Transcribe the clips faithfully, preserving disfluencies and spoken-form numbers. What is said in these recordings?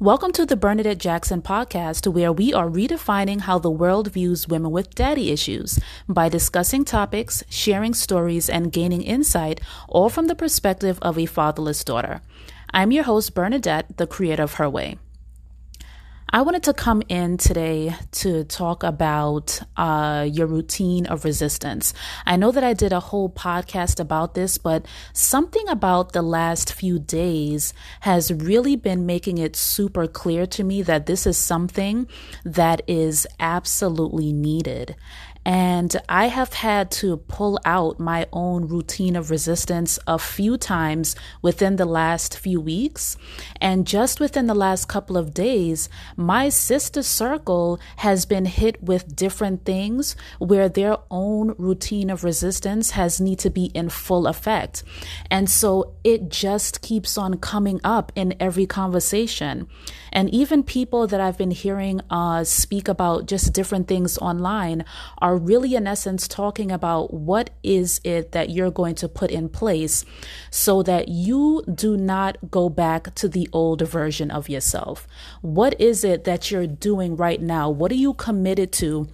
Welcome to the Bernadette Jackson podcast, where we are redefining how the world views women with daddy issues by discussing topics, sharing stories, and gaining insight, all from the perspective of a fatherless daughter. I'm your host, Bernadette, the creator of Her Way. I wanted to come in today to talk about uh, your routine of resistance. I know that I did a whole podcast about this, but something about the last few days has really been making it super clear to me that this is something that is absolutely needed. And I have had to pull out my own routine of resistance a few times within the last few weeks. And just within the last couple of days, my sister circle has been hit with different things where their own routine of resistance has need to be in full effect. And so it just keeps on coming up in every conversation. And even people that I've been hearing uh, speak about just different things online are are really, in essence, talking about what is it that you're going to put in place so that you do not go back to the old version of yourself. What is it that you're doing right now? What are you committed to?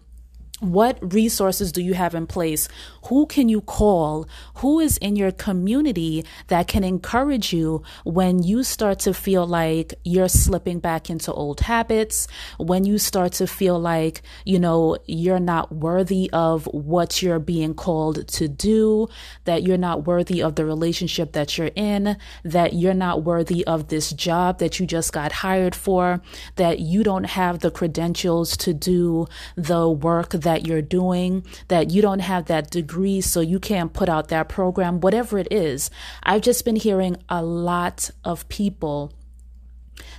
What resources do you have in place? Who can you call? Who is in your community that can encourage you when you start to feel like you're slipping back into old habits, when you start to feel like, you know, you're not worthy of what you're being called to do, that you're not worthy of the relationship that you're in, that you're not worthy of this job that you just got hired for, that you don't have the credentials to do the work that that you're doing, that you don't have that degree, so you can't put out that program, whatever it is. I've just been hearing a lot of people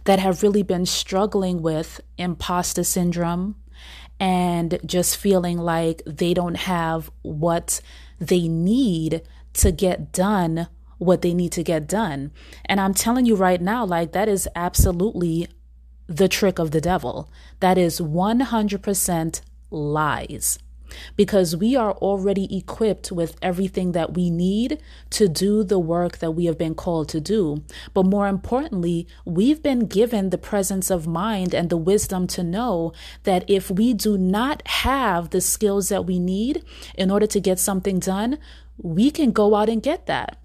that have really been struggling with imposter syndrome and just feeling like they don't have what they need to get done, what they need to get done. And I'm telling you right now, like, that is absolutely the trick of the devil. That is one hundred percent lies, because we are already equipped with everything that we need to do the work that we have been called to do. But more importantly, we've been given the presence of mind and the wisdom to know that if we do not have the skills that we need in order to get something done, we can go out and get that.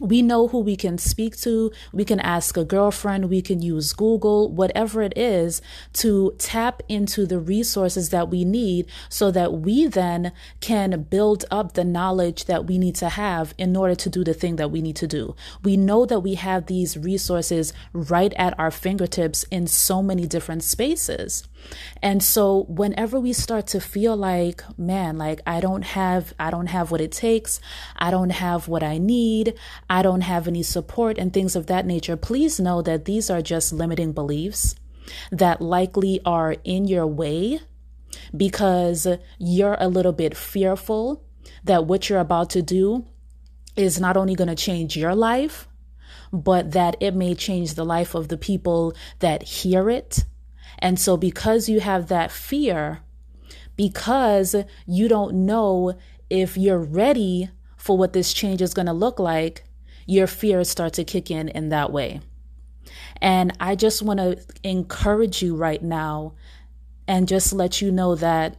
We know who we can speak to. We can ask a girlfriend. We can use Google, whatever it is, to tap into the resources that we need so that we then can build up the knowledge that we need to have in order to do the thing that we need to do. We know that we have these resources right at our fingertips in so many different spaces. And so whenever we start to feel like, man, like I don't have, I don't have what it takes. I don't have what I need. I don't have any support and things of that nature. Please know that these are just limiting beliefs that likely are in your way because you're a little bit fearful that what you're about to do is not only going to change your life, but that it may change the life of the people that hear it. And so because you have that fear, because you don't know if you're ready for what this change is going to look like, your fears start to kick in in that way. And I just want to encourage you right now and just let you know that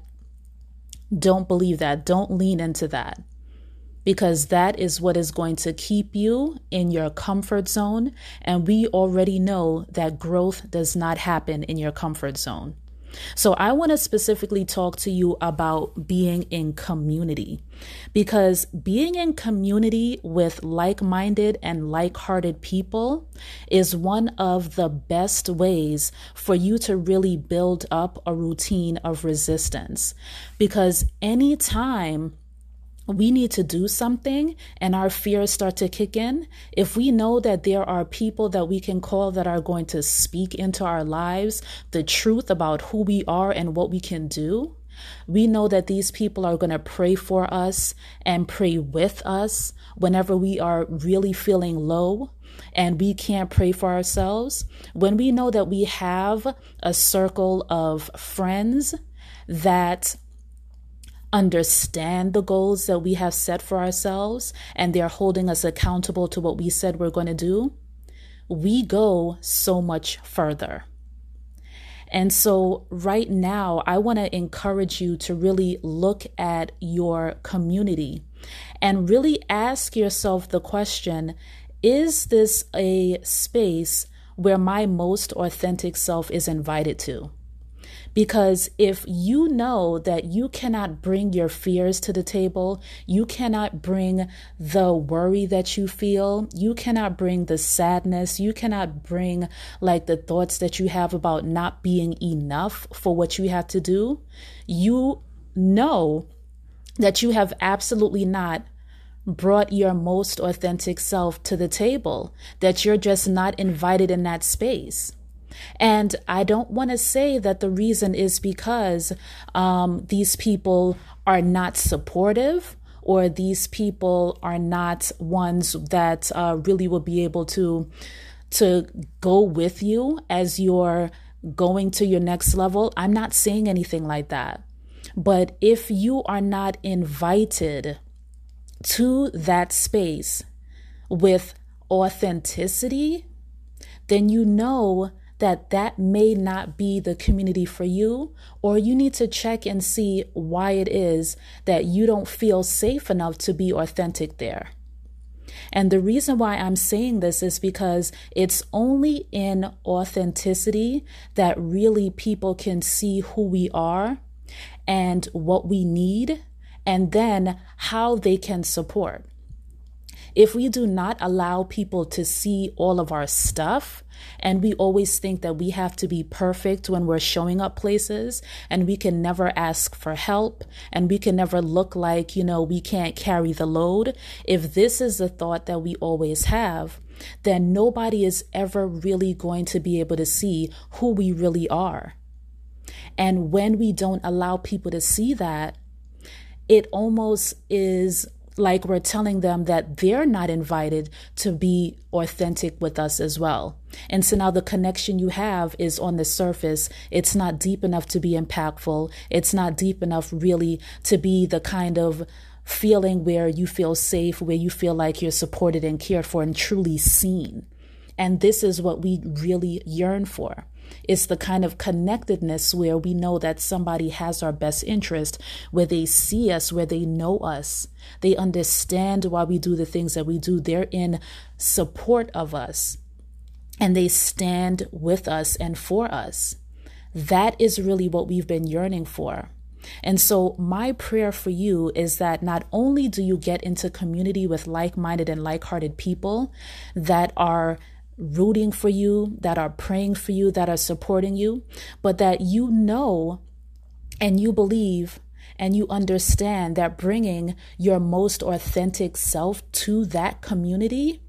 don't believe that. Don't lean into that, because that is what is going to keep you in your comfort zone. And we already know that growth does not happen in your comfort zone. So I want to specifically talk to you about being in community, because being in community with like-minded and like-hearted people is one of the best ways for you to really build up a routine of resistance. Because anytime we need to do something and our fears start to kick in, if we know that there are people that we can call that are going to speak into our lives the truth about who we are and what we can do, we know that these people are going to pray for us and pray with us whenever we are really feeling low and we can't pray for ourselves. When we know that we have a circle of friends that understand the goals that we have set for ourselves and they're holding us accountable to what we said we're going to do, we go so much further. And so right now, I want to encourage you to really look at your community and really ask yourself the question, is this a space where my most authentic self is invited to? Because if you know that you cannot bring your fears to the table, you cannot bring the worry that you feel, you cannot bring the sadness, you cannot bring like the thoughts that you have about not being enough for what you have to do, you know that you have absolutely not brought your most authentic self to the table, that you're just not invited in that space. And I don't want to say that the reason is because um, these people are not supportive or these people are not ones that uh, really will be able to, to go with you as you're going to your next level. I'm not saying anything like that. But if you are not invited to that space with authenticity, then you know that that may not be the community for you, or you need to check and see why it is that you don't feel safe enough to be authentic there. And the reason why I'm saying this is because it's only in authenticity that really people can see who we are and what we need, and then how they can support. If we do not allow people to see all of our stuff, and we always think that we have to be perfect when we're showing up places, and we can never ask for help, and we can never look like, you know, we can't carry the load. If this is the thought that we always have, then nobody is ever really going to be able to see who we really are. And when we don't allow people to see that, it almost is like we're telling them that they're not invited to be authentic with us as well. And so now the connection you have is on the surface. It's not deep enough to be impactful. It's not deep enough really to be the kind of feeling where you feel safe, where you feel like you're supported and cared for and truly seen. And this is what we really yearn for. It's the kind of connectedness where we know that somebody has our best interest, where they see us, where they know us. They understand why we do the things that we do. They're in support of us, and they stand with us and for us. That is really what we've been yearning for. And so my prayer for you is that not only do you get into community with like-minded and like-hearted people that are rooting for you, that are praying for you, that are supporting you, but that you know and you believe and you understand that bringing your most authentic self to that community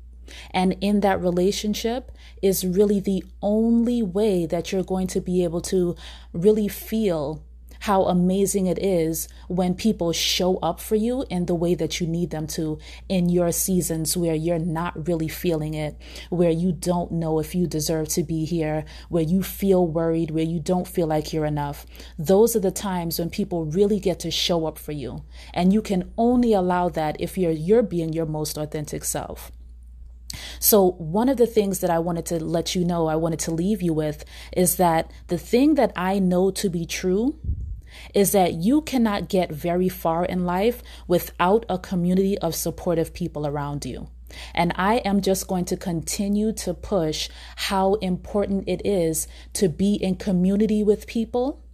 and in that relationship is really the only way that you're going to be able to really feel how amazing it is when people show up for you in the way that you need them to in your seasons where you're not really feeling it, where you don't know if you deserve to be here, where you feel worried, where you don't feel like you're enough. Those are the times when people really get to show up for you. And you can only allow that if you're, you're being your most authentic self. So one of the things that I wanted to let you know, I wanted to leave you with, is that the thing that I know to be true is that you cannot get very far in life without a community of supportive people around you. And I am just going to continue to push how important it is to be in community with people,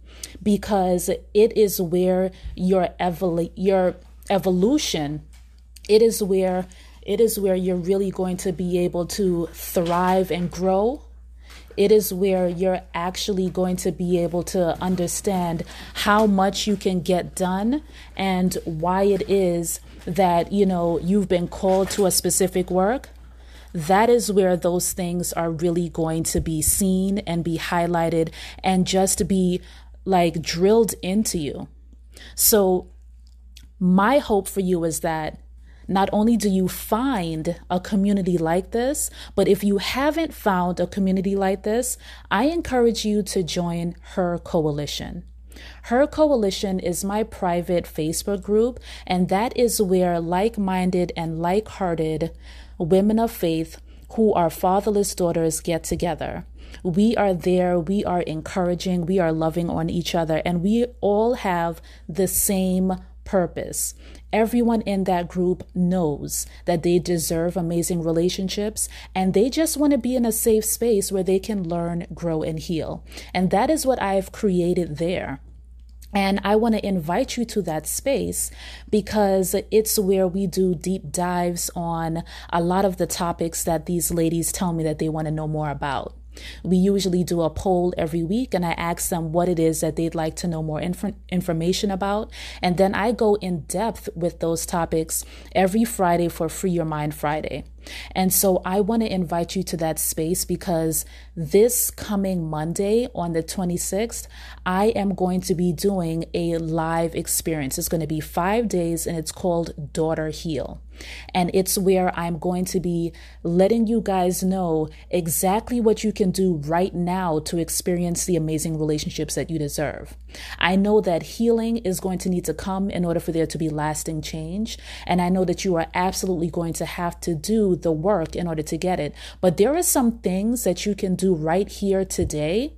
because it is where your evol- your evolution, it is where it is where you're really going to be able to thrive and grow. It is where you're actually going to be able to understand how much you can get done and why it is that, you know, you've been called to a specific work. That is where those things are really going to be seen and be highlighted and just be like drilled into you. So my hope for you is that not only do you find a community like this, but if you haven't found a community like this, I encourage you to join Her Coalition. Her Coalition is my private Facebook group, and that is where like-minded and like-hearted women of faith who are fatherless daughters get together. We are there, we are encouraging, we are loving on each other, and we all have the same purpose. Everyone in that group knows that they deserve amazing relationships, and they just want to be in a safe space where they can learn, grow, and heal. And that is what I've created there. And I want to invite you to that space because it's where we do deep dives on a lot of the topics that these ladies tell me that they want to know more about. We usually do a poll every week, and I ask them what it is that they'd like to know more inf- information about. And then I go in depth with those topics every Friday for Free Your Mind Friday. And so I want to invite you to that space because this coming Monday on the twenty-sixth, I am going to be doing a live experience. It's going to be five days and it's called Daughter Heal. And it's where I'm going to be letting you guys know exactly what you can do right now to experience the amazing relationships that you deserve. I know that healing is going to need to come in order for there to be lasting change. And I know that you are absolutely going to have to do the work in order to get it. But there are some things that you can do right here today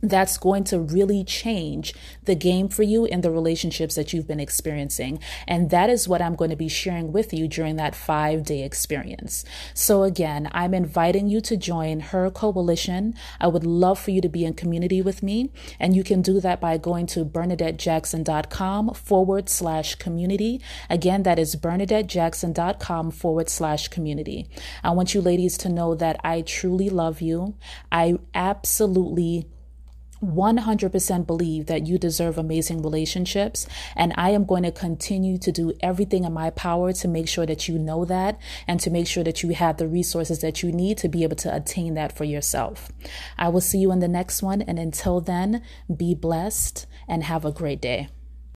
that's going to really change the game for you in the relationships that you've been experiencing. And that is what I'm going to be sharing with you during that five-day experience. So again, I'm inviting you to join Her Coalition. I would love for you to be in community with me. And you can do that by going to bernadette jackson dot com forward slash community. Again, that is bernadette jackson dot com forward slash community. I want you ladies to know that I truly love you. I absolutely one hundred percent believe that you deserve amazing relationships, and I am going to continue to do everything in my power to make sure that you know that and to make sure that you have the resources that you need to be able to attain that for yourself. I will see you in the next one, and until then, be blessed and have a great day.